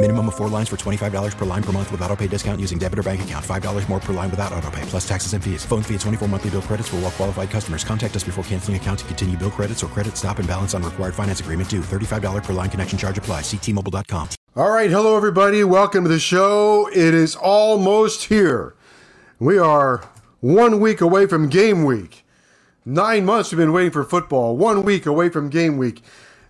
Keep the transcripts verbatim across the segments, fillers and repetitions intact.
Minimum of four lines for twenty-five dollars per line per month with auto pay discount using debit or bank account. five dollars more per line without auto pay, plus taxes and fees. Phone fee at twenty-four monthly bill credits for all well qualified customers. Contact us before canceling account to continue bill credits or credit stop and balance on required finance agreement due. thirty-five dollars per line connection charge applies. See T Mobile dot com. All right. Hello, everybody. Welcome to the show. It is almost here. We are one week away from game week. Nine months we've been waiting for football. One week away from game week.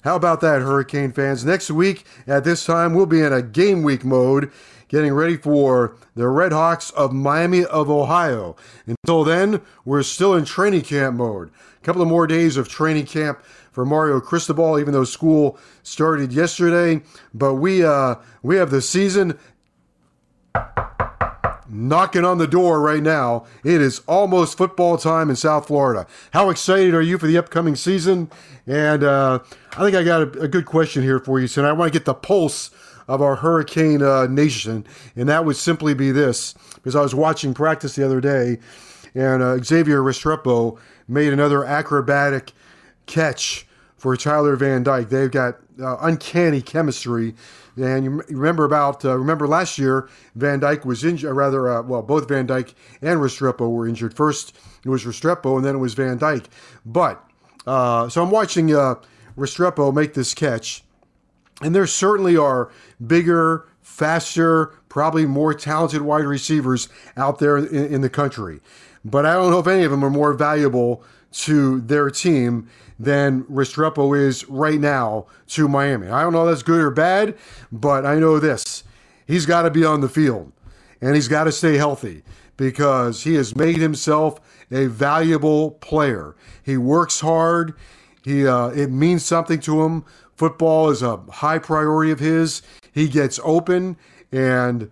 How about that, Hurricane fans? Next week, at this time, we'll be in a game week mode, getting ready for the Red Hawks of Miami of Ohio. Until then, we're still in training camp mode. A couple of more days of training camp for Mario Cristobal, even though school started yesterday. But we uh, we have the season knocking on the door right now. It is almost football time in South Florida. How excited are you for the upcoming season? And uh, I think I got a, a good question here for you tonight. I want to get the pulse of our Hurricane uh, Nation, and that would simply be this, because I was watching practice the other day, and uh, Xavier Restrepo made another acrobatic catch for Tyler Van Dyke. They've got uh, uncanny chemistry. And you remember about uh, remember last year, Van Dyke was injured. Rather, uh, well, both Van Dyke and Restrepo were injured. First, it was Restrepo, and then it was Van Dyke. But uh, so I'm watching uh, Restrepo make this catch, and there certainly are bigger, faster, probably more talented wide receivers out there in, in the country. But I don't know if any of them are more valuable to their team than Restrepo is right now to Miami. I don't know if that's good or bad, but I know this. He's got to be on the field, and he's got to stay healthy because he has made himself a valuable player. He works hard. He uh, it means something to him. Football is a high priority of his. He gets open, and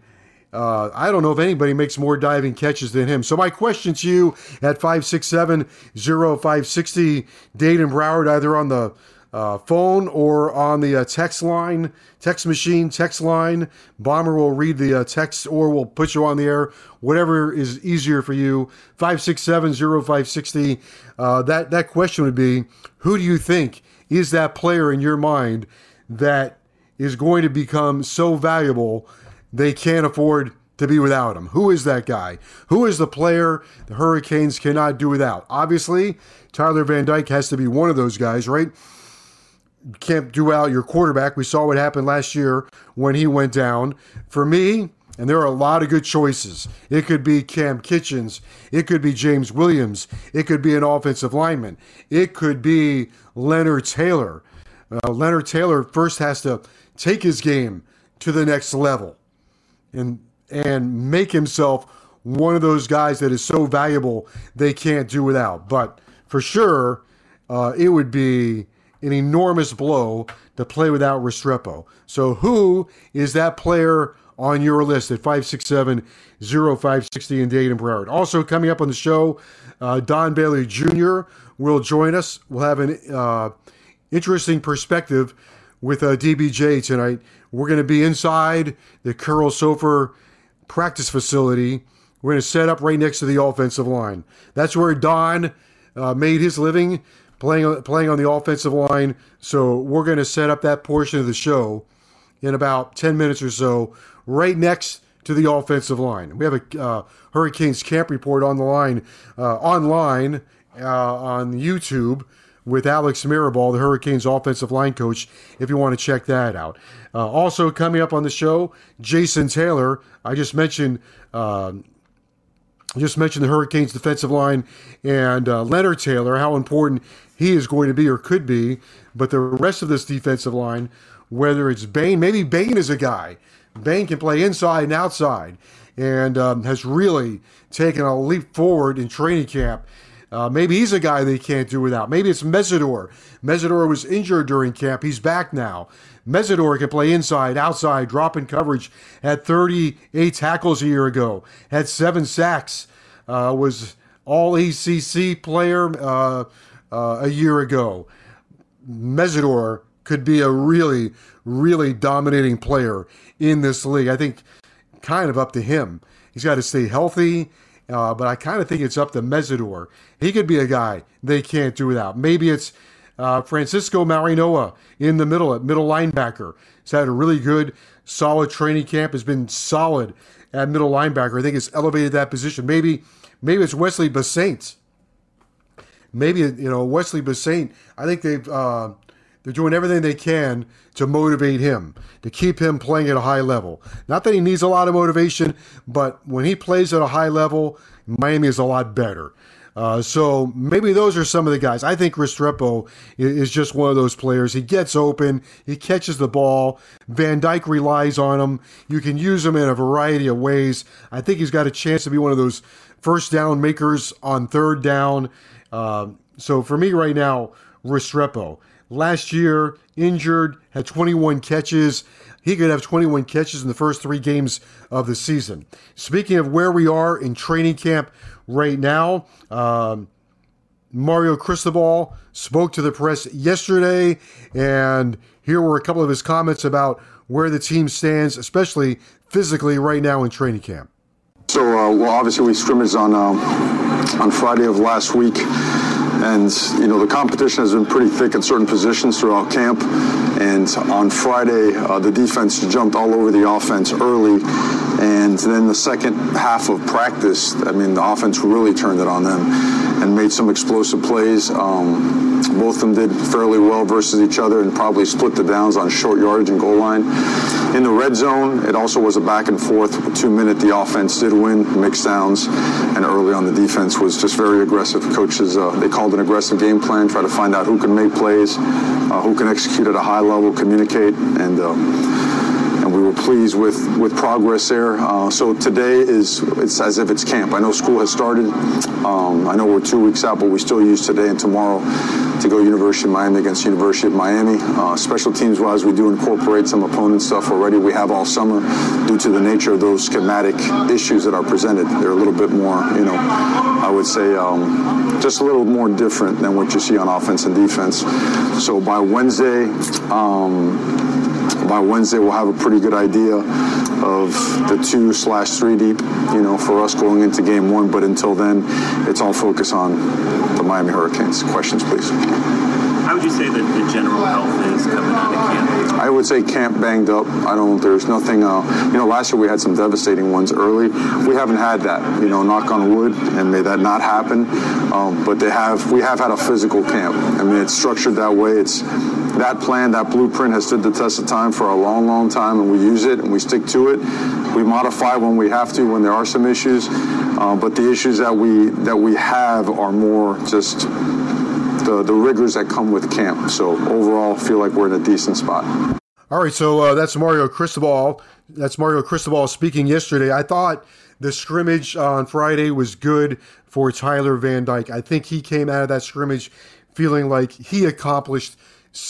Uh, I don't know if anybody makes more diving catches than him. So my question to you at five six seven, oh five six oh, Dade and Broward, either on the uh, phone or on the uh, text line, text machine, text line. Bomber will read the uh, text or we'll put you on the air, whatever is easier for you. five six seven, oh five six oh. Uh, that, that question would be, who do you think is that player in your mind that is going to become so valuable they can't afford to be without him? Who is that guy? Who is the player the Hurricanes cannot do without? Obviously, Tyler Van Dyke has to be one of those guys, right? Can't do without your quarterback. We saw what happened last year when he went down. For me, and there are a lot of good choices. It could be Cam Kitchens. It could be James Williams. It could be an offensive lineman. It could be Leonard Taylor. Uh, Leonard Taylor first has to take his game to the next level and and make himself one of those guys that is so valuable they can't do without. But for sure, uh, it would be an enormous blow to play without Restrepo. So who is that player on your list at five six seven, oh five six oh in Dade and Broward? Also coming up on the show, uh, Don Bailey Junior will join us. We'll have an uh, interesting perspective with uh, D B J tonight. We're going to be inside the Carol Soffer practice facility. We're going to set up right next to the offensive line. That's where Don uh, made his living, playing, playing on the offensive line. So we're going to set up that portion of the show in about ten minutes or so, right next to the offensive line. We have a uh, Hurricanes camp report on the line, uh, online uh, on YouTube, with Alex Mirabal, the Hurricanes offensive line coach, if you want to check that out. Uh, also coming up on the show, Jason Taylor. I just mentioned uh, I just mentioned the Hurricanes defensive line and uh, Leonard Taylor, how important he is going to be or could be. But the rest of this defensive line, whether it's Bain, maybe Bain is a guy. Bain can play inside and outside and um, has really taken a leap forward in training camp. Uh, maybe he's a guy they can't do without. Maybe it's Mesidor. Mesidor was injured during camp. He's back now. Mesidor can play inside, outside, drop in coverage. Had thirty-eight tackles a year ago. Had seven sacks. Uh, was all A C C player uh, uh, a year ago. Mesidor could be a really, really dominating player in this league. I think kind of up to him. He's got to stay healthy. Uh, but I kind of think it's up to Mesidor. He could be a guy they can't do without. Maybe it's uh, Francisco Marinoa in the middle, at middle linebacker. He's had a really good, solid training camp. Has been solid at middle linebacker. I think it's elevated that position. Maybe, maybe it's Wesley Bissainthe. Maybe you know Wesley Bissainthe. I think they've uh, they're doing everything they can to motivate him, to keep him playing at a high level. Not that he needs a lot of motivation, but when he plays at a high level, Miami is a lot better. Uh, so maybe those are some of the guys. I think Restrepo is just one of those players. He gets open. He catches the ball. Van Dyke relies on him. You can use him in a variety of ways. I think he's got a chance to be one of those first down makers on third down. Uh, so for me right now, Restrepo. Last year, injured, had twenty-one catches. He could have twenty-one catches in the first three games of the season. Speaking of where we are in training camp right now, um, Mario Cristobal spoke to the press yesterday, and here were a couple of his comments about where the team stands, especially physically right now in training camp. So, uh, well, obviously we scrimmaged on, uh, on Friday of last week. And, you know, the competition has been pretty thick at certain positions throughout camp. And on Friday, uh, the defense jumped all over the offense early. And then the second half of practice, I mean, the offense really turned it on them and made some explosive plays. Um, both of them did fairly well versus each other and probably split the downs on short yardage and goal line. In the red zone, it also was a back and forth. Two-minute, the offense did win, mixed downs, and early on the defense was just very aggressive. Coaches, uh, they called an aggressive game plan, try to find out who can make plays, uh, who can execute at a high level, communicate, and... Uh, And we were pleased with, with progress there. Uh, so today is it's as if it's camp. I know school has started. Um, I know we're two weeks out, but we still use today and tomorrow to go University of Miami against University of Miami. Uh, special teams-wise, we do incorporate some opponent stuff already. We have all summer due to the nature of those schematic issues that are presented. They're a little bit more, you know, I would say um, just a little more different than what you see on offense and defense. So by Wednesday, um, By Wednesday, we'll have a pretty good idea of the two slash three deep, you know, for us going into game one. But until then, it's all focused on the Miami Hurricanes. Questions, please. How would you say that the general health is coming out of camp? I would say camp banged up. I don't, there's nothing, uh, you know, last year we had some devastating ones early. We haven't had that, you know, knock on wood, and may that not happen. Um, but they have, we have had a physical camp. I mean, it's structured that way. It's that plan, that blueprint has stood the test of time for a long, long time, and we use it and we stick to it. We modify when we have to, when there are some issues. Uh, but the issues that we, that we have are more just, The, the rigors that come with camp. So overall, I feel like we're in a decent spot. All right, so uh, that's Mario Cristobal. That's Mario Cristobal speaking yesterday. I thought the scrimmage on Friday was good for Tyler Van Dyke. I think he came out of that scrimmage feeling like he accomplished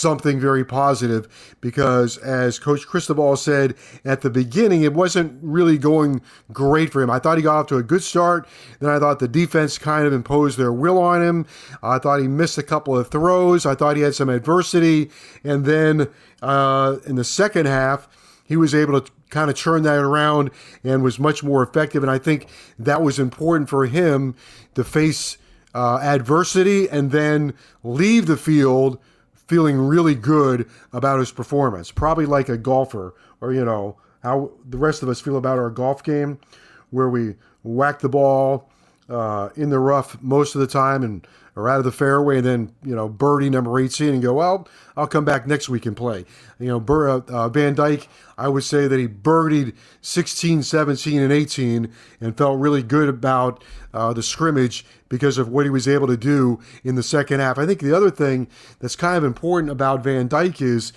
something very positive because, as Coach Cristobal said at the beginning, it wasn't really going great for him. I thought he got off to a good start. Then I thought the defense kind of imposed their will on him. I thought he missed a couple of throws. I thought he had some adversity. And then uh, in the second half, he was able to kind of turn that around and was much more effective. And I think that was important for him to face uh, adversity and then leave the field feeling really good about his performance, probably like a golfer, or, you know, how the rest of us feel about our golf game where we whack the ball uh, in the rough most of the time and are out of the fairway, and then, you know, birdie number eighteen and go, well, I'll come back next week and play. You know, Bur- uh, uh, Van Dyke, I would say that he birdied sixteen, seventeen, and eighteen and felt really good about uh, the scrimmage because of what he was able to do in the second half. I think the other thing that's kind of important about Van Dyke is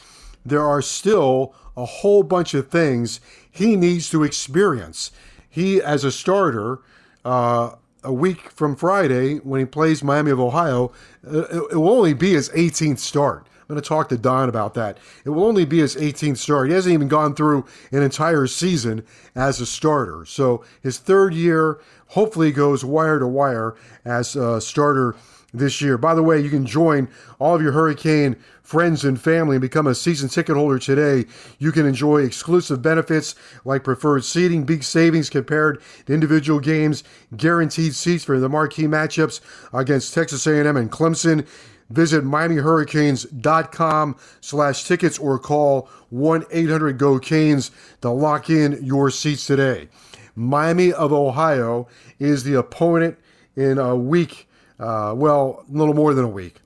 there are still a whole bunch of things he needs to experience. He, as a starter, uh, a week from Friday when he plays Miami of Ohio, it will only be his eighteenth start. I'm going to talk to Don about that. It will only be his eighteenth start. He hasn't even gone through an entire season as a starter. So his third year hopefully goes wire to wire as a starter this year. By the way, you can join all of your Hurricane friends and family and become a season ticket holder today. You can enjoy exclusive benefits like preferred seating, big savings compared to individual games, guaranteed seats for the marquee matchups against Texas A and M and Clemson. Visit Miami Hurricanes dot com slash tickets or call one eight hundred go canes to lock in your seats today. Miami of Ohio is the opponent in a week, uh, well, a little more than a week.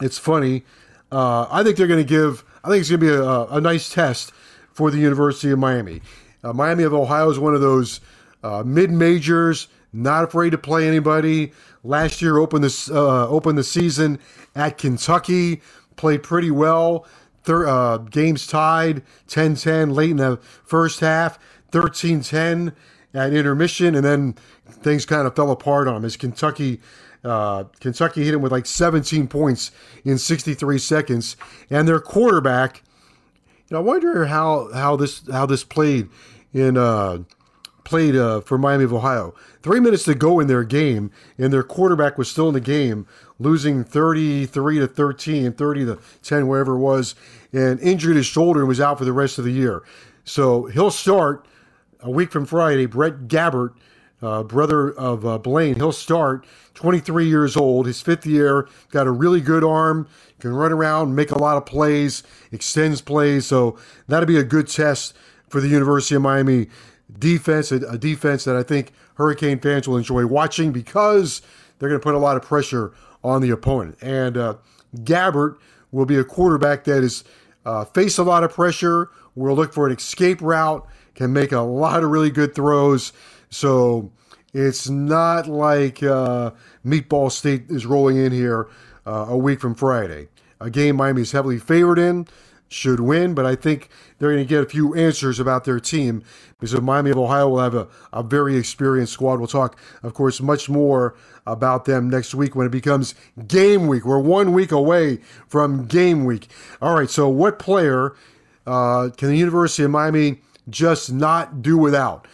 It's funny. Uh, I think they're going to give, I think it's going to be a, a nice test for the University of Miami. Uh, Miami of Ohio is one of those uh, mid-majors, not afraid to play anybody. Last year opened, this, uh, opened the season at Kentucky, played pretty well. Thir- uh, games tied, ten ten late in the first half, thirteen ten at intermission, and then things kind of fell apart on them as Kentucky Uh, Kentucky hit him with like seventeen points in sixty-three seconds, and their quarterback. You know, I wonder how how this how this played in uh, played uh, for Miami of Ohio. Three minutes to go in their game, and their quarterback was still in the game, losing thirty-three to thirteen, thirty to ten, wherever it was, and injured his shoulder and was out for the rest of the year. So he'll start a week from Friday. Brett Gabbert, Uh, brother of uh, Blaine, he'll start, twenty-three years old, his fifth year, got a really good arm, can run around, make a lot of plays, extends plays, so that'll be a good test for the University of Miami defense, a, a defense that I think Hurricane fans will enjoy watching because they're going to put a lot of pressure on the opponent. And uh, Gabbert will be a quarterback that is uh, face a lot of pressure, will look for an escape route, can make a lot of really good throws. So it's not like uh, Meatball State is rolling in here uh, a week from Friday. A game Miami is heavily favored in, should win, but I think they're going to get a few answers about their team because Miami of Ohio will have a, a very experienced squad. We'll talk, of course, much more about them next week when it becomes game week. We're one week away from game week. All right, so what player uh, can the University of Miami just not do without?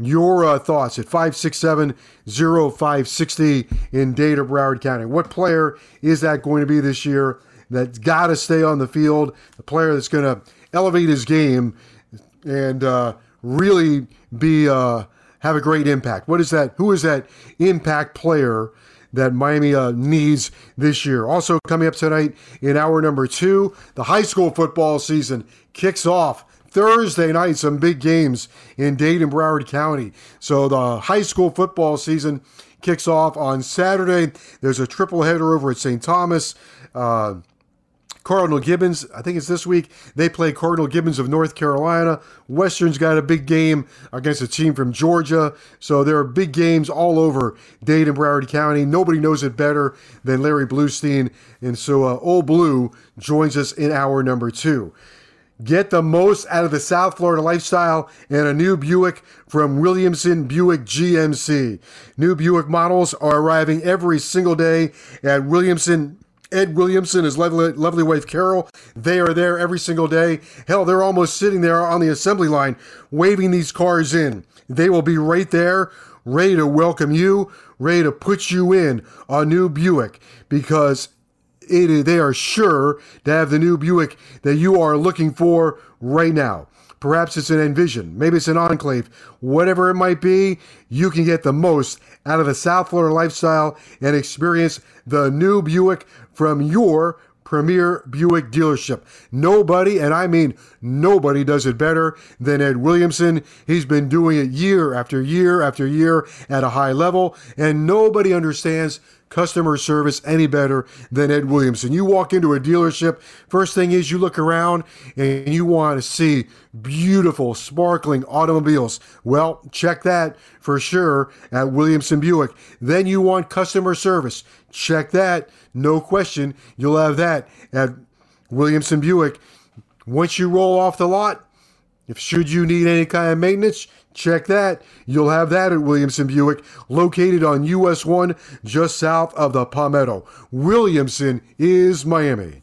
Your uh, thoughts at five six seven, oh five six oh in Dade or Broward County. What player is that going to be this year that's got to stay on the field, the player that's going to elevate his game and uh, really be uh, have a great impact? What is that? Who is that impact player that Miami uh, needs this year? Also coming up tonight in hour number two, the high school football season kicks off Thursday night, some big games in Dade and Broward County. So the high school football season kicks off on Saturday. There's a triple header over at Saint Thomas. Uh, Cardinal Gibbons, I think it's this week, they play Cardinal Gibbons of North Carolina. Western's got a big game against a team from Georgia. So there are big games all over Dade and Broward County. Nobody knows it better than Larry Bluestein. And so uh, Old Blue joins us in hour number two. Get the most out of the South Florida lifestyle and a new Buick from Williamson Buick G M C. New Buick models are arriving every single day at Williamson. Ed Williamson, his lovely, lovely wife Carol, they are there every single day. Hell, they're almost sitting there on the assembly line waving these cars in. They will be right there, ready to welcome you, ready to put you in a new Buick because It, they are sure to have the new Buick that you are looking for right now. Perhaps it's an Envision. Maybe it's an Enclave. Whatever it might be, you can get the most out of the South Florida lifestyle and experience the new Buick from your Premier Buick dealership. Nobody, and I mean nobody, does it better than Ed Williamson. He's been doing it year after year after year at a high level, and nobody understands customer service any better than Ed Williamson. You walk into a dealership, first thing is you look around and you want to see beautiful, sparkling automobiles. Well, check that for sure at Williamson Buick. Then you want customer service. Check that. No question. You'll have that at Williamson Buick. Once you roll off the lot, if should you need any kind of maintenance, check that. You'll have that at Williamson Buick, located on U S one, just south of the Palmetto. Williamson is Miami.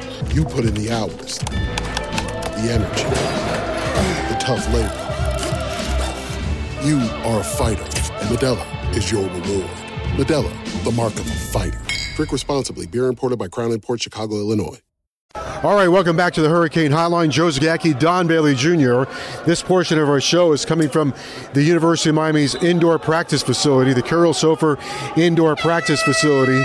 You put in the hours, the energy, the tough labor. You are a fighter, and Modelo is your reward. Modelo, the mark of a fighter. Drink responsibly. Beer imported by Crown Imports, Chicago, Illinois. All right, welcome back to the Hurricane Hotline. Joe Zagacki, Don Bailey Junior This portion of our show is coming from the University of Miami's indoor practice facility, the Carol Soffer Indoor Practice Facility.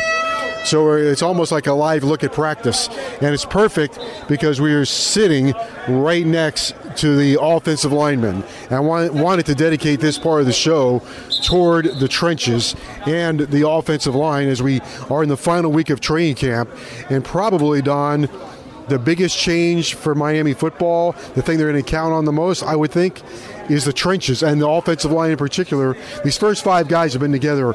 So it's almost like a live look at practice. And it's perfect because we are sitting right next to the offensive linemen. And I wanted to dedicate this part of the show toward the trenches and the offensive line as we are in the final week of training camp. And probably, Don, the biggest change for Miami football, the thing they're going to count on the most, I would think, is the trenches and the offensive line in particular. These first five guys have been together.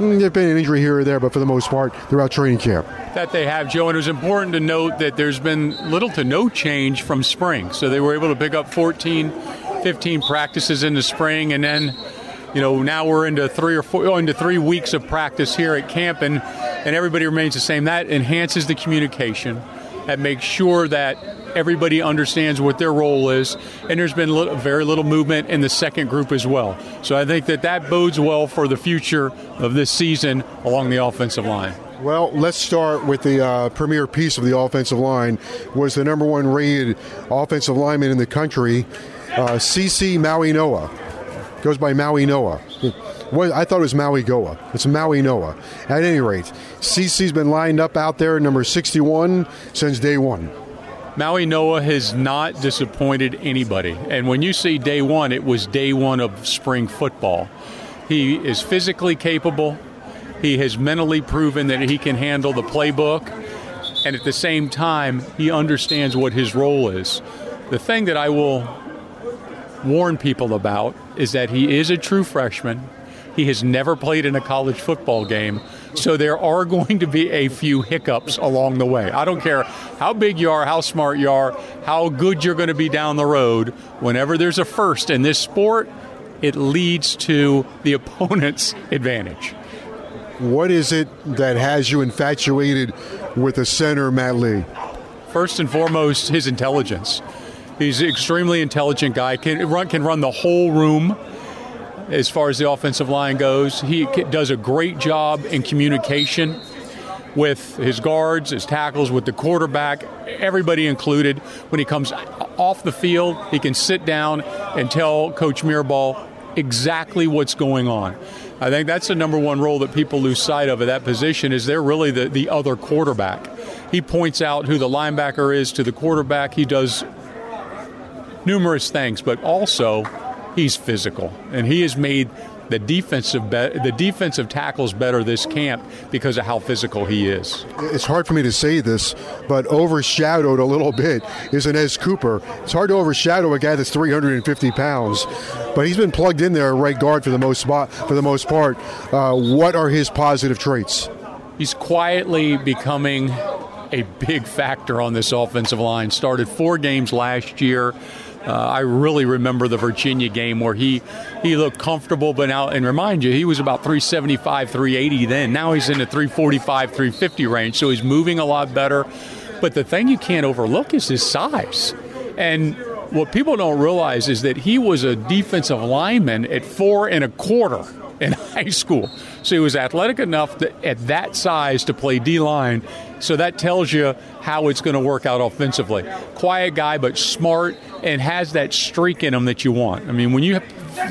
There's been an injury here or there, but for the most part, throughout training camp. That they have, Joe, and it was important to note that there's been little to no change from spring. So they were able to pick up fourteen, fifteen practices in the spring, and then, you know, now we're into three or four, into three weeks of practice here at camp, and, and everybody remains the same. That enhances the communication. That makes sure that everybody understands what their role is, and there's been little, very little movement in the second group as well. So I think that that bodes well for the future of this season along the offensive line. Well, let's start with the uh, premier piece of the offensive line. Was the number one rated offensive lineman in the country, uh, C C Mauigoa. Goes by Mauigoa. What, I thought it was Mauigoa. It's Mauigoa. At any rate, C C's been lined up out there, number sixty-one, since day one. Mauigoa has not disappointed anybody. And when you see day one, it was day one of spring football. He is physically capable. He has mentally proven that he can handle the playbook. And at the same time, he understands what his role is. The thing that I will warn people about is that he is a true freshman. He has never played in a college football game, so there are going to be a few hiccups along the way. I don't care how big you are, how smart you are, how good you're going to be down the road. Whenever there's a first in this sport, it leads to the opponent's advantage. What is it that has you infatuated with the center, Matt Lee? First and foremost, his intelligence. He's an extremely intelligent guy, can run, can run the whole room. As far as the offensive line goes, he does a great job in communication with his guards, his tackles, with the quarterback, everybody included. When he comes off the field, he can sit down and tell Coach Mirabal exactly what's going on. I think that's the number one role that people lose sight of at that position is they're really the, the other quarterback. He points out who the linebacker is to the quarterback. He does numerous things, but also he's physical. And he has made the defensive be- the defensive tackles better this camp because of how physical he is. It's hard for me to say this, but overshadowed a little bit is Inez Cooper. It's hard to overshadow a guy that's three hundred fifty pounds, but he's been plugged in there at right guard for the most spot, for the most part. Uh, what are his positive traits? He's quietly becoming a big factor on this offensive line. Started four games last year. Uh, I really remember the Virginia game where he, he looked comfortable, but now, and remind you, he was about three seventy-five, three eighty then. Now he's in the three forty-five, three fifty range, so he's moving a lot better. But the thing you can't overlook is his size. And what people don't realize is that he was a defensive lineman at four and a quarter in high school. So he was athletic enough to, at that size to play D-line. So that tells you how it's going to work out offensively. Quiet guy, but smart and has that streak in him that you want. I mean, when you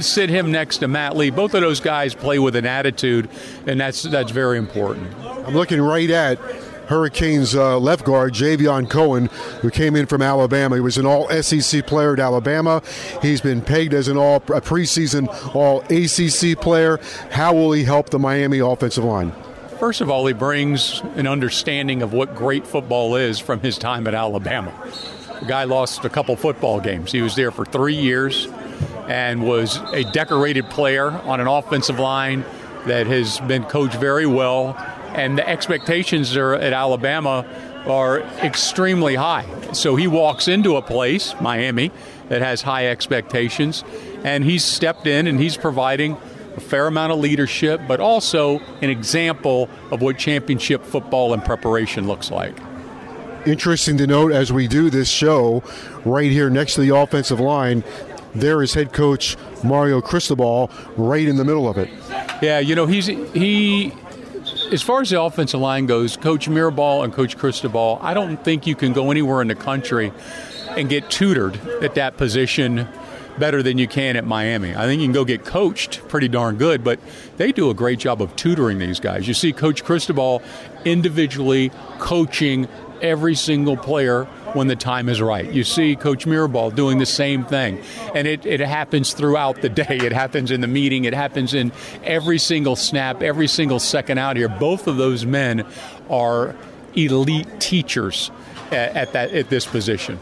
sit him next to Matt Lee, both of those guys play with an attitude, and that's that's very important. I'm looking right at Hurricanes uh, left guard, Javion Cohen, who came in from Alabama. He was an all S E C player at Alabama. He's been pegged as an all a preseason all A C C player. How will he help the Miami offensive line? First of all, he brings an understanding of what great football is from his time at Alabama. The guy lost a couple football games. He was there for three years and was a decorated player on an offensive line that has been coached very well. And the expectations are at Alabama are extremely high. So he walks into a place, Miami, that has high expectations, and he's stepped in and he's providing a fair amount of leadership, but also an example of what championship football and preparation looks like. Interesting to note as we do this show, right here next to the offensive line, there is head coach Mario Cristobal right in the middle of it. Yeah, you know, he's he... As far as the offensive line goes, Coach Mirabal and Coach Cristobal, I don't think you can go anywhere in the country and get tutored at that position better than you can at Miami. I think you can go get coached pretty darn good, but they do a great job of tutoring these guys. You see Coach Cristobal individually coaching every single player when the time is right. You see Coach Mirabal doing the same thing. And it, it happens throughout the day. It happens in the meeting. It happens in every single snap, every single second out here. Both of those men are elite teachers at, at that at this position.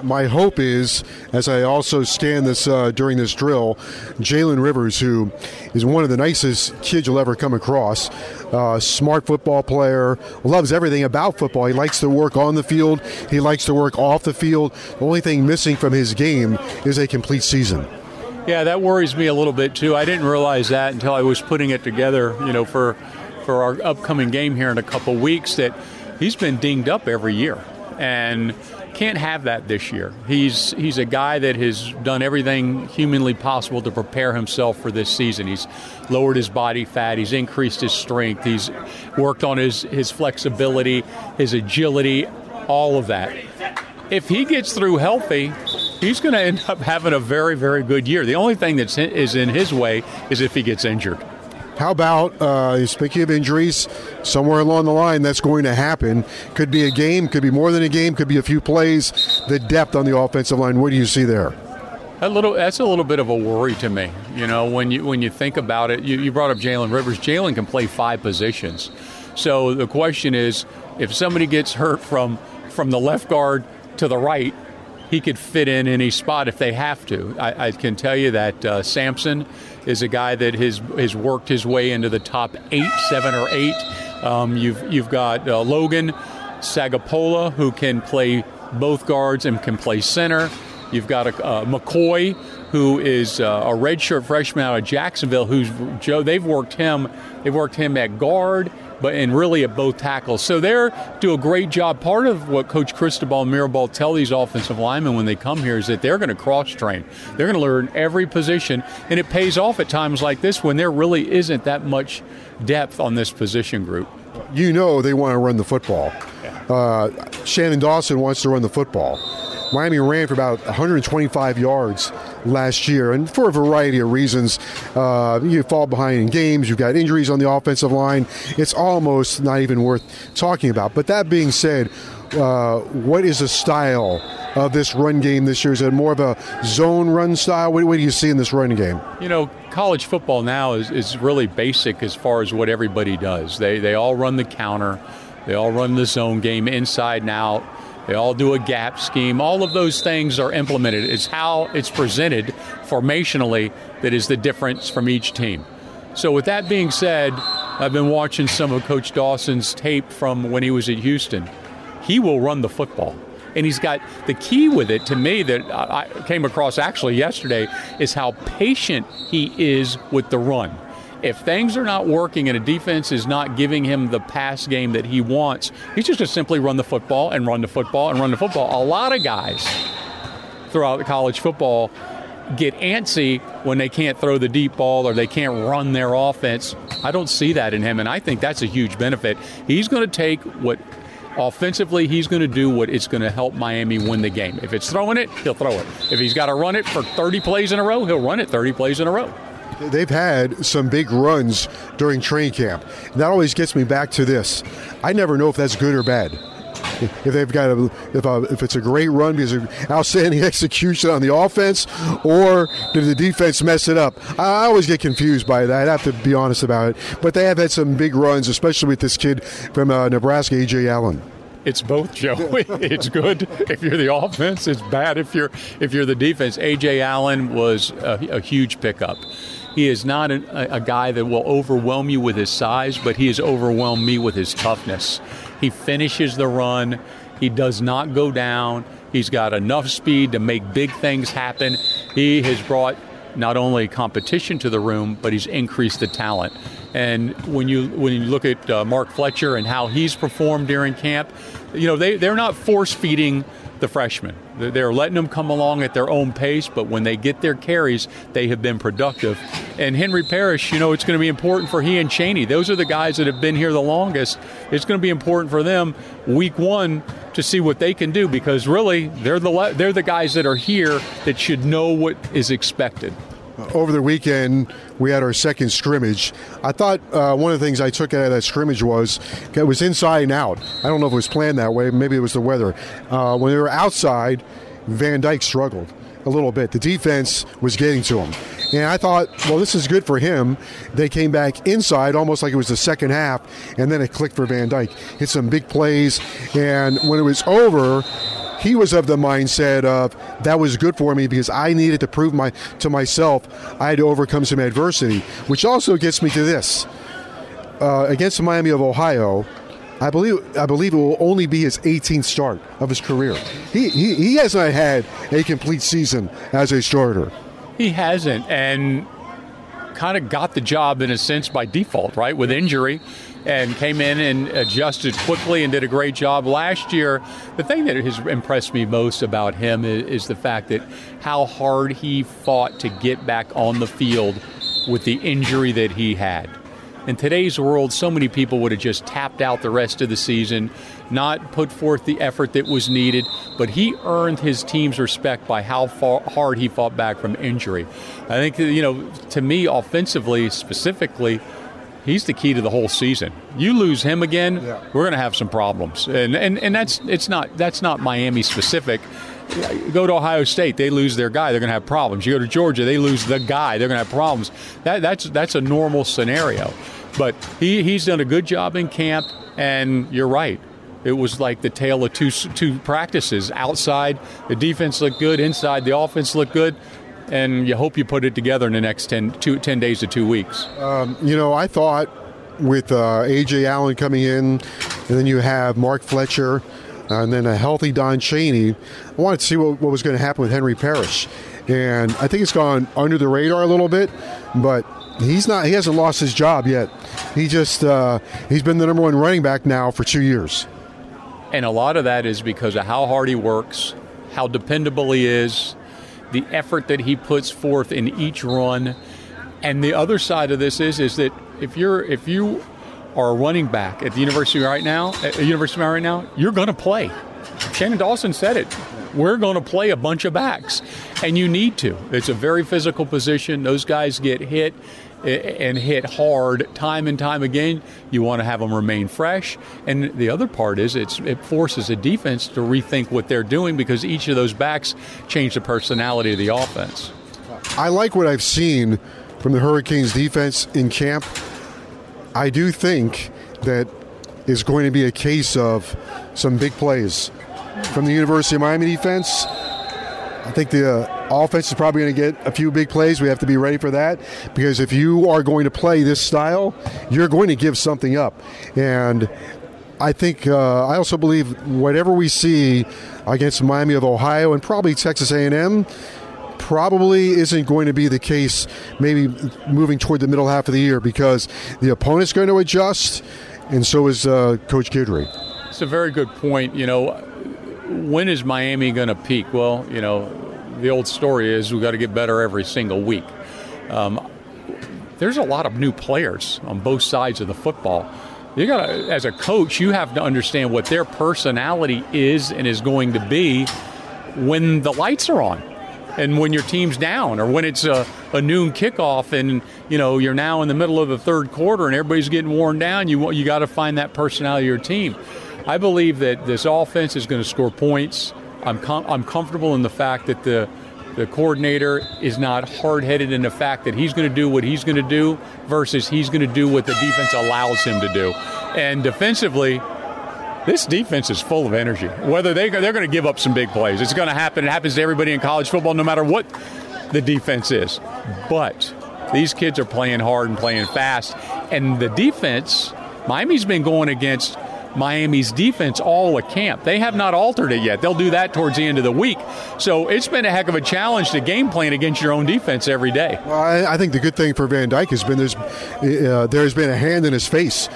My hope is, as I also stand this uh, during this drill, Jaylen Rivers, who is one of the nicest kids you'll ever come across, uh, smart football player, loves everything about football. He likes to work on the field. He likes to work off the field. The only thing missing from his game is a complete season. Yeah, that worries me a little bit, too. I didn't realize that until I was putting it together, you know, for, for our upcoming game here in a couple weeks, that he's been dinged up every year. And can't have that this year. He's he's a guy that has done everything humanly possible to prepare himself for this season. He's lowered his body fat. He's increased his strength. He's worked on his, his flexibility, his agility, all of that. If he gets through healthy, he's going to end up having a very, very good year. The only thing that is in his way is if he gets injured. How about, uh, speaking of injuries, somewhere along the line that's going to happen. Could be a game, could be more than a game, could be a few plays. The depth on the offensive line, what do you see there? A little, that's a little bit of a worry to me. You know, when you when you think about it, you, you brought up Jaylen Rivers. Jaylen can play five positions. So the question is, if somebody gets hurt from from the left guard to the right, he could fit in any spot if they have to. I, I can tell you that uh, Sampson is a guy that has has worked his way into the top eight, seven or eight. Um, you've you've got uh, Logan Sagapola, who can play both guards and can play center. You've got a, uh, McCoy, who is uh, a redshirt freshman out of Jacksonville. Who's Joe? They've worked him. They've worked him at guard. But and really at both tackles. So they do a great job. Part of what Coach Cristobal and Mirabal tell these offensive linemen when they come here is that they're going to cross-train. They're going to learn every position, and it pays off at times like this when there really isn't that much depth on this position group. You know they want to run the football. Yeah. Uh, Shannon Dawson wants to run the football. Miami ran for about one hundred twenty-five yards last year, and for a variety of reasons, uh, you fall behind in games, you've got injuries on the offensive line. It's almost not even worth talking about. But that being said, uh, what is the style of this run game this year? Is it more of a zone run style? What, what do you see in this run game? You know, college football now is, is really basic as far as what everybody does. They they all run the counter. They all run the zone game inside and out. They all do a gap scheme. All of those things are implemented. It's how it's presented formationally that is the difference from each team. So with that being said, I've been watching some of Coach Dawson's tape from when he was at Houston. He will run the football. And he's got the key with it to me that I came across actually yesterday is how patient he is with the run. If things are not working and a defense is not giving him the pass game that he wants, he's just going to simply run the football and run the football and run the football. A lot of guys throughout college football get antsy when they can't throw the deep ball or they can't run their offense. I don't see that in him, and I think that's a huge benefit. He's going to take what offensively he's going to do what it's going to help Miami win the game. If it's throwing it, he'll throw it. If he's got to run it for thirty plays in a row, he'll run it thirty plays in a row. They've had some big runs during training camp. And that always gets me back to this. I never know if that's good or bad. If they've got a, if a, if it's a great run because of outstanding execution on the offense, or did the defense mess it up? I always get confused by that. I have to be honest about it. But they have had some big runs, especially with this kid from uh, Nebraska, A J. Allen. It's both, Joe. It's good if you're the offense. It's bad if you're if you're the defense. A J. Allen was a, a huge pickup. He is not an, a, a guy that will overwhelm you with his size, but he has overwhelmed me with his toughness. He finishes the run. He does not go down. He's got enough speed to make big things happen. He has brought not only competition to the room, but he's increased the talent. And when you when you look at uh, Mark Fletcher and how he's performed during camp, you know, they, they're not force-feeding the freshmen. They're letting them come along at their own pace, but when they get their carries, they have been productive. And Henry Parrish, you know, it's going to be important for he and Chaney. Those are the guys that have been here the longest. It's going to be important for them week one to see what they can do, because really they're the they're the guys that are here that should know what is expected. Over the weekend, we had our second scrimmage. I thought uh, one of the things I took out of that scrimmage was it was inside and out. I don't know if it was planned that way. Maybe it was the weather. Uh, when they were outside, Van Dyke struggled a little bit. The defense was getting to him. And I thought, well, this is good for him. They came back inside almost like it was the second half, and then it clicked for Van Dyke. Hit some big plays, and when it was over, he was of the mindset of that was good for me because I needed to prove my to myself I had to overcome some adversity, which also gets me to this. Uh, against Miami of Ohio, I believe I believe it will only be his eighteenth start of his career. He he, he has not had a complete season as a starter. He hasn't, and kind of got the job in a sense by default, right, with injury, and came in and adjusted quickly and did a great job last year. The thing that has impressed me most about him is, is the fact that how hard he fought to get back on the field with the injury that he had. In today's world, so many people would have just tapped out the rest of the season, not put forth the effort that was needed, but he earned his team's respect by how far, hard he fought back from injury. I think, you know, to me, offensively, specifically, he's the key to the whole season. You lose him again, yeah. We're going to have some problems. And, and and that's it's not that's not Miami specific. You go to Ohio State, they lose their guy, they're going to have problems. You go to Georgia, they lose the guy, they're going to have problems. That that's that's a normal scenario. But he, he's done a good job in camp, and you're right. It was like the tale of two two practices. Outside, the defense looked good. Inside, the offense looked good. And you hope you put it together in the next ten, two, ten days to two weeks. Um, you know, I thought with uh, A J. Allen coming in, and then you have Mark Fletcher, and then a healthy Don Chaney, I wanted to see what, what was going to happen with Henry Parrish. And I think it's gone under the radar a little bit, but he's not. He hasn't lost his job yet. He just uh, he's been the number one running back now for two years. And a lot of that is because of how hard he works, how dependable he is, the effort that he puts forth in each run. And the other side of this is is that if you're if you are a running back at the university right now, at the University of Miami right now, you're going to play. Shannon Dawson said it. we're going to play a bunch of backs, and you need to. It's a very physical position. Those guys get hit and hit hard time and time again. You want to have them remain fresh. And the other part is it's, it forces a defense to rethink what they're doing, because each of those backs change the personality of the offense. I like what I've seen from the Hurricanes defense in camp. I do think that it's going to be a case of some big plays from the University of Miami defense. I think the uh, offense is probably going to get a few big plays. We have to be ready for that, because if you are going to play this style, you're going to give something up. And I think uh, I also believe whatever we see against Miami of Ohio and probably Texas A and M probably isn't going to be the case maybe moving toward the middle half of the year, because the opponent's going to adjust, and so is uh, Coach Guidry. It's a very good point. You know, when is Miami going to peak? Well, you know, the old story is we've got to get better every single week. Um, there's a lot of new players on both sides of the football. You got to, as a coach, you have to understand what their personality is and is going to be when the lights are on, and when your team's down, or when it's a, a noon kickoff, and you know you're now in the middle of the third quarter, and everybody's getting worn down. You you got to find that personality of your team. I believe that this offense is going to score points. I'm com- I'm comfortable in the fact that the, the coordinator is not hard-headed in the fact that he's going to do what he's going to do versus he's going to do what the defense allows him to do. And defensively, this defense is full of energy. Whether they, they're going to give up some big plays. It's going to happen. It happens to everybody in college football no matter what the defense is. But these kids are playing hard and playing fast. And the defense, Miami's been going against – Miami's defense all at camp. They have not altered it yet. They'll do that towards the end of the week. So it's been a heck of a challenge to game plan against your own defense every day. Well, I, I think the good thing for Van Dyke has been there's uh, there's been a hand in his face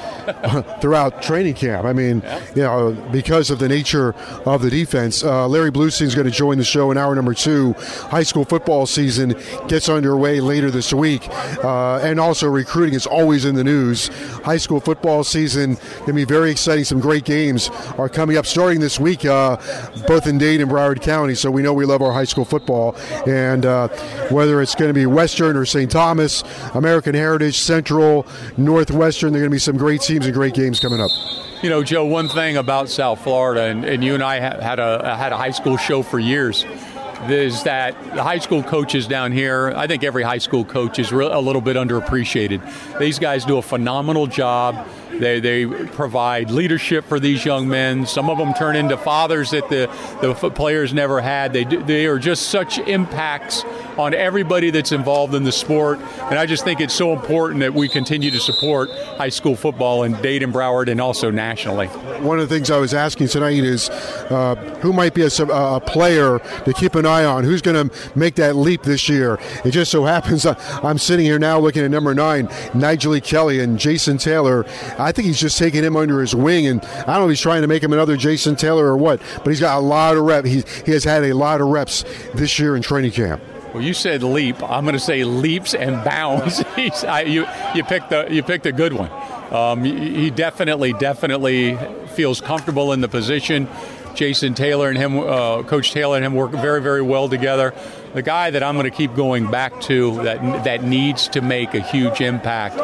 throughout training camp. I mean, yeah. you know, because of the nature of the defense. Uh, Larry Bluestein's going to join the show in hour number two. High school football season gets underway later this week. Uh, and also recruiting is always in the news. High school football season going to be very exciting. Some great games are coming up starting this week, uh, both in Dade and Broward County. So we know we love our high school football. And uh, whether it's going to be Western or Saint Thomas, American Heritage, Central, Northwestern, there are going to be some great teams and great games coming up. You know, Joe, one thing about South Florida, and, and you and I had a had a high school show for years, is that the high school coaches down here, I think every high school coach is re- a little bit underappreciated. These guys do a phenomenal job. They they provide leadership for these young men. Some of them turn into fathers that the, the players never had. They do, they are just such impacts on everybody that's involved in the sport. And I just think it's so important that we continue to support high school football in Dade and Broward and also nationally. One of the things I was asking tonight is uh, who might be a, a player to keep an eye on? Who's going to make that leap this year? It just so happens I'm sitting here now looking at number nine, Nigel E. Kelly and Jason Taylor. I think he's just taking him under his wing, and I don't know if he's trying to make him another Jason Taylor or what, but he's got a lot of reps. He, he has had a lot of reps this year in training camp. Well, you said leap. I'm going to say leaps and bounds. I, you you picked the you picked a good one. Um, he definitely, definitely feels comfortable in the position. Jason Taylor and him, uh, Coach Taylor and him work very, very well together. The guy that I'm going to keep going back to that that needs to make a huge impact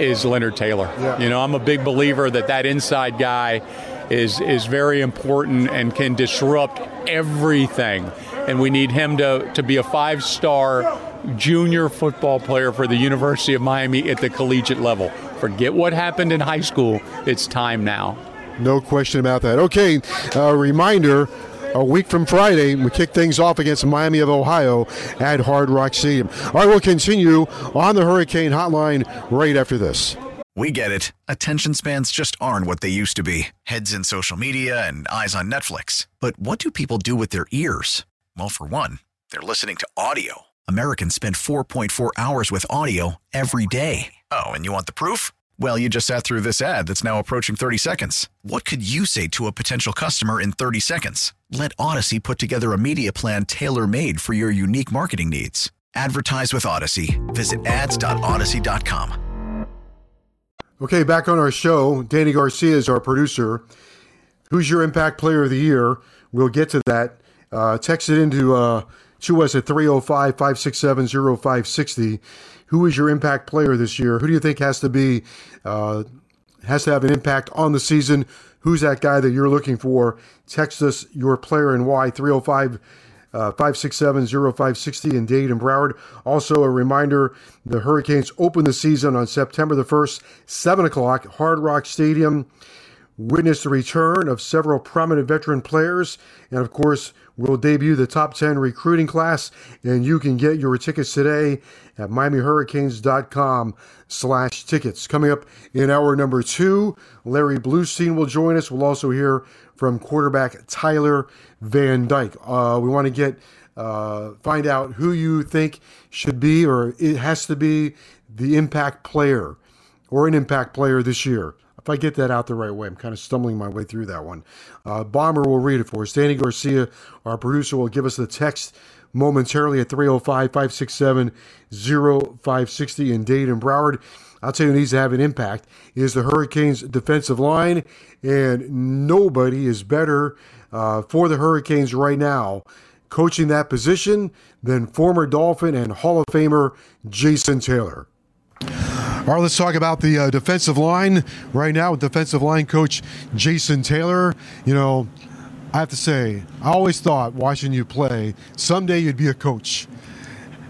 is Leonard Taylor. Yeah. You know, I'm a big believer that that inside guy is is very important and can disrupt everything. And we need him to, to be a five-star junior football player for the University of Miami at the collegiate level. Forget what happened in high school. It's time now. No question about that. Okay, uh, reminder, a week from Friday, we kick things off against Miami of Ohio at Hard Rock Stadium. All right, we'll continue on the Hurricane Hotline right after this. We get it. Attention spans just aren't what they used to be. Heads in social media and eyes on Netflix. But what do people do with their ears? Well, for one, they're listening to audio. Americans spend four point four hours with audio every day. Oh, and you want the proof? Well, you just sat through this ad that's now approaching thirty seconds. What could you say to a potential customer in thirty seconds? Let Odyssey put together a media plan tailor-made for your unique marketing needs. Advertise with Odyssey. Visit ads dot odyssey dot com. Okay, back on our show, Danny Garcia is our producer. Who's your Impact Player of the Year? We'll get to that Uh, text it into uh, to us at three oh five, five six seven, oh five six oh. Who is your impact player this year? Who do you think has to be uh, has to have an impact on the season? Who's that guy that you're looking for? Text us your player and why, three oh five, five six seven, oh five six oh in Dade and Broward. Also, a reminder, the Hurricanes open the season on September the first, seven o'clock, Hard Rock Stadium. Witness the return of several prominent veteran players. And, of course, we'll debut the top ten recruiting class. And you can get your tickets today at miami hurricanes dot com slash tickets. Coming up in hour number two, Larry Bluestein will join us. We'll also hear from quarterback Tyler Van Dyke. Uh, we want to get uh, find out who you think should be, or it has to be, the impact player or an impact player this year. If I get that out the right way, I'm kind of stumbling my way through that one. Uh, Bomber will read it for us. Danny Garcia, our producer, will give us the text momentarily at three oh five, five six seven, oh five six oh in Dade and Broward. I'll tell you who needs to have an impact is the Hurricanes' defensive line, and nobody is better uh, for the Hurricanes right now coaching that position than former Dolphin and Hall of Famer Jason Taylor. All right, let's talk about the uh, defensive line right now with defensive line coach Jason Taylor. You know, I have to say, I always thought watching you play, someday you'd be a coach.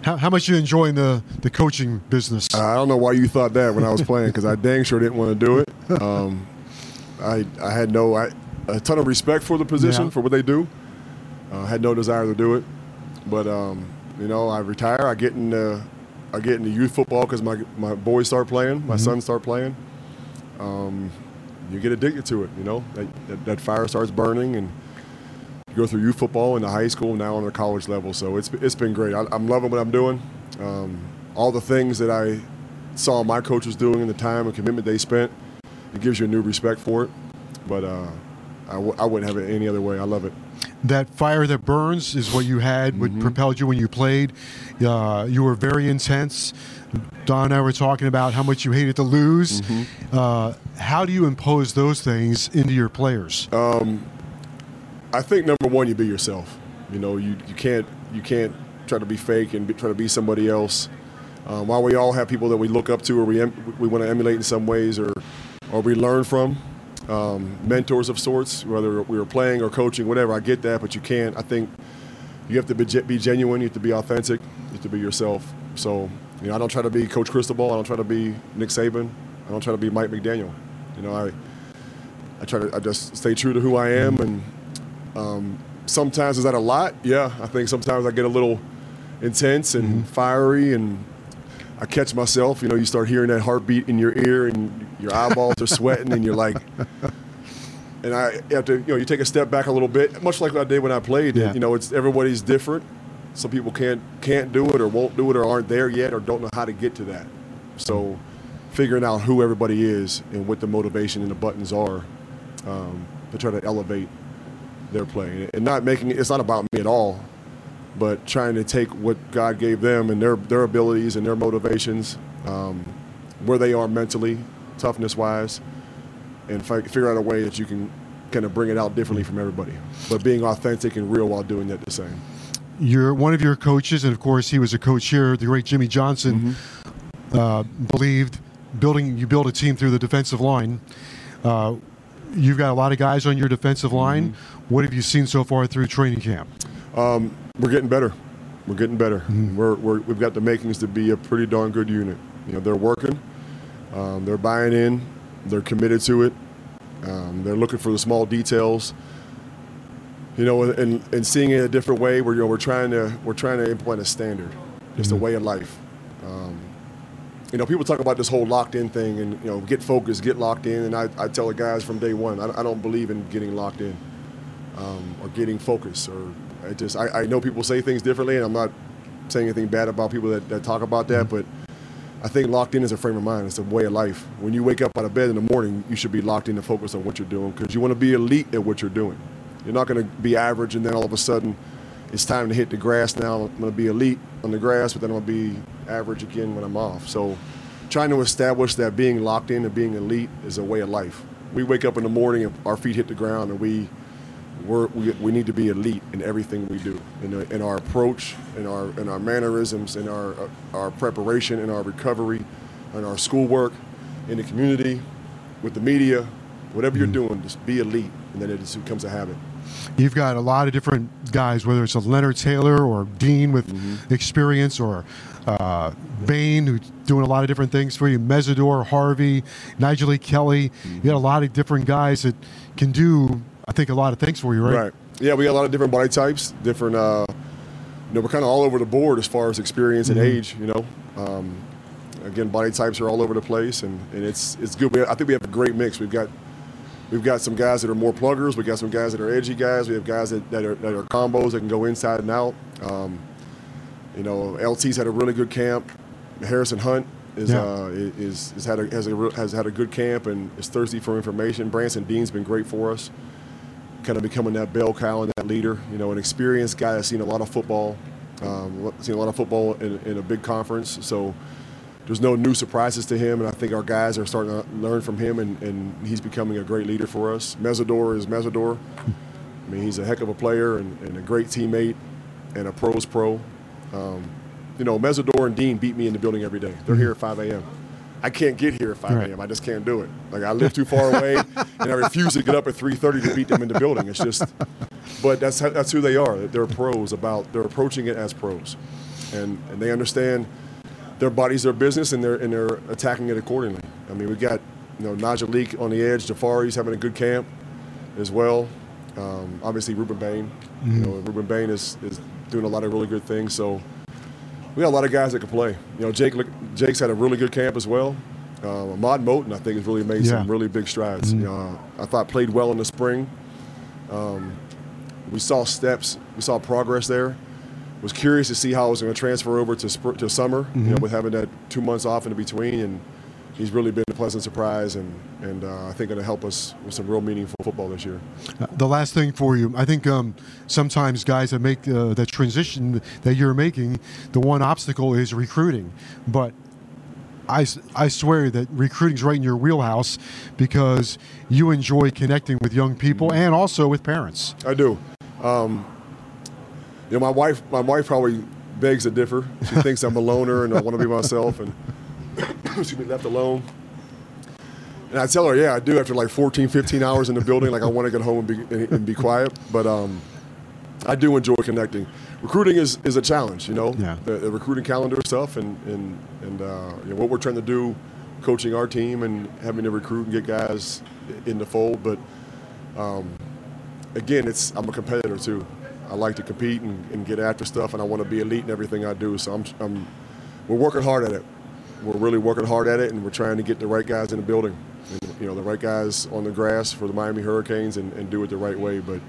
How, how much are you enjoying the, the coaching business? I don't know why you thought that when I was playing, because I dang sure didn't want to do it. Um, I I had no I, a ton of respect for the position, yeah. for what they do. I uh, had no desire to do it. But, um, you know, I retire. I get in the... I get into youth football because my my boys start playing, my mm-hmm. sons start playing. Um, you get addicted to it, you know. That, that, that fire starts burning, and you go through youth football into high school, now on the college level. So it's it's been great. I, I'm loving what I'm doing. Um, all the things that I saw my coaches doing in the time and commitment they spent, it gives you a new respect for it. But uh, I, w- I wouldn't have it any other way. I love it. That fire that burns is what you had, what mm-hmm. propelled you when you played. Uh, you were very intense. Don and I were talking about how much you hated to lose. Mm-hmm. Uh, how do you impose those things into your players? Um, I think, number one, you be yourself. You know, you, you can't you can't try to be fake and be, try to be somebody else. Um, while we all have people that we look up to or we em- we want to emulate in some ways or, or we learn from, Um, mentors of sorts, whether we were playing or coaching, whatever. I get that, but you can't. I think you have to be, be genuine. You have to be authentic. You have to be yourself. So, you know, I don't try to be Coach Cristobal. I don't try to be Nick Saban. I don't try to be Mike McDaniel. You know, I I try to I just stay true to who I am. And um, sometimes is that a lot? Yeah, I think sometimes I get a little intense and mm-hmm. fiery, and I catch myself. You know, you start hearing that heartbeat in your ear, and your eyeballs are sweating, and you're like, and I have to, you know, you take a step back a little bit, much like what I did when I played. Yeah. You know, it's everybody's different. Some people can't can't do it, or won't do it, or aren't there yet, or don't know how to get to that. So, figuring out who everybody is and what the motivation and the buttons are um, to try to elevate their play, and not making it, it's not about me at all, but trying to take what God gave them and their their abilities and their motivations, um, where they are mentally, toughness-wise, and fi- figure out a way that you can kind of bring it out differently from everybody, but being authentic and real while doing that the same. You're one of your coaches, and of course he was a coach here, the great Jimmy Johnson, mm-hmm. uh, believed building you build a team through the defensive line. Uh, you've got a lot of guys on your defensive line. Mm-hmm. What have you seen so far through training camp? Um, we're getting better. We're getting better. Mm-hmm. We're, we're, we've got the makings to be a pretty darn good unit. You know, they're working. Um, they're buying in. They're committed to it. Um, they're looking for the small details. You know, and, and seeing it a different way. We're you know, we're trying to we're trying to implement a standard, just mm-hmm. a way of life. Um, you know, people talk about this whole locked-in thing, and you know, get focused, get locked in. And I, I tell the guys from day one, I, I don't believe in getting locked in um, or getting focused. Or I just I, I know people say things differently, and I'm not saying anything bad about people that, that talk about that, but I think locked in is a frame of mind. It's a way of life. When you wake up out of bed in the morning, you should be locked in and focused on what you're doing, because you want to be elite at what you're doing. You're not going to be average and then all of a sudden it's time to hit the grass now. I'm going to be elite on the grass, but then I'm going to be average again when I'm off. So trying to establish that being locked in and being elite is a way of life. We wake up in the morning and our feet hit the ground, and we we're, we we need to be elite in everything we do, in, in our approach, in our in our mannerisms, in our uh, our preparation, in our recovery, in our schoolwork, in the community, with the media, whatever you're mm-hmm. doing, just be elite, and then it just becomes a habit. You've got a lot of different guys, whether it's a Leonard Taylor or Dean with mm-hmm. experience, or uh, Bain, who's doing a lot of different things for you, Mesidor, Harvey, Nigel E. Kelly. Mm-hmm. You got a lot of different guys that can do, I think, a lot of things for you, right? Right. Yeah, we got a lot of different body types, different, uh, you know, we're kind of all over the board as far as experience mm-hmm. and age, you know. Um, again, body types are all over the place, and, and it's it's good. We, I think we have a great mix. We've got We've got some guys that are more pluggers. We've got some guys that are edgy guys. We have guys that, that, are, that are combos that can go inside and out. Um, you know, L T's had a really good camp. Harrison Hunt is, yeah. uh, is, is had a, has, a, has had a good camp and is thirsty for information. Branson Dean's been great for us, kind of becoming that bell cow and that leader. You know, an experienced guy that's seen a lot of football, um, seen a lot of football in, in a big conference. So there's no new surprises to him, and I think our guys are starting to learn from him, and, and he's becoming a great leader for us. Mesidor is Mesidor. I mean, he's a heck of a player and, and a great teammate and a pro's pro. Um, you know, Mesidor and Dean beat me in the building every day. They're here at five a.m. I can't get here at five a.m. I just can't do it. Like, I live too far away, and I refuse to get up at three thirty to beat them in the building. It's just – but that's, that's who they are. They're pros about – they're approaching it as pros, and, and they understand – their bodies, their business, and they're and they're attacking it accordingly. I mean, we got you know Nigel Leak on the edge. Jafari's having a good camp as well. Um, obviously, Rueben Bain. Mm-hmm. You know, Rueben Bain is is doing a lot of really good things. So we got a lot of guys that can play. You know, Jake Jake's had a really good camp as well. Uh, Ahmad Moten, I think, has really made yeah. some really big strides. Mm-hmm. uh, I thought played well in the spring. Um, we saw steps. We saw progress there. Was curious to see how it was going to transfer over to sp- to summer, mm-hmm. you know, with having that two months off in between, and he's really been a pleasant surprise, and and uh, I think going to help us with some real meaningful football this year. The last thing for you, I think um, sometimes guys that make uh, that transition that you're making, the one obstacle is recruiting, but I, I swear that recruiting's right in your wheelhouse because you enjoy connecting with young people mm-hmm. and also with parents. I do. Um, You know, my wife, my wife probably begs to differ. She thinks I'm a loner and I want to be myself and she'd be left alone. And I tell her, yeah, I do after like fourteen, fifteen hours in the building. Like I want to get home and be, and be quiet. But um, I do enjoy connecting. Recruiting is, is a challenge, you know, yeah. the, the recruiting calendar stuff and, and, and uh, you know, what we're trying to do, coaching our team and having to recruit and get guys in the fold. But um, again, it's I'm a competitor too. I like to compete and, and get after stuff, and I want to be elite in everything I do. So I'm, I'm, we're working hard at it. We're really working hard at it, and we're trying to get the right guys in the building, and, you know, the right guys on the grass for the Miami Hurricanes, and, and do it the right way. But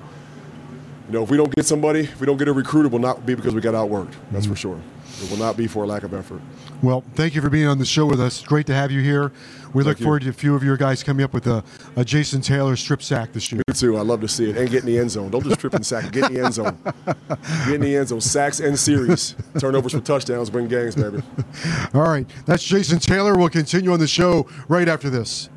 you know, if we don't get somebody, if we don't get a recruit, it will not be because we got outworked. That's mm-hmm. for sure. It will not be for a lack of effort. Well, thank you for being on the show with us. Great to have you here. We thank look you. forward to a few of your guys coming up with a, a Jason Taylor strip sack this year. Me too. I love to see it. And get in the end zone. Don't just strip and sack. Get in the end zone. Get in the end zone. Sacks and series. Turnovers for touchdowns. Win games, baby. All right. That's Jason Taylor. We'll continue on the show right after this.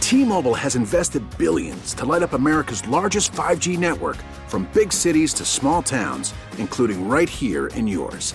T-Mobile has invested billions to light up America's largest five G network, from big cities to small towns, including right here in yours.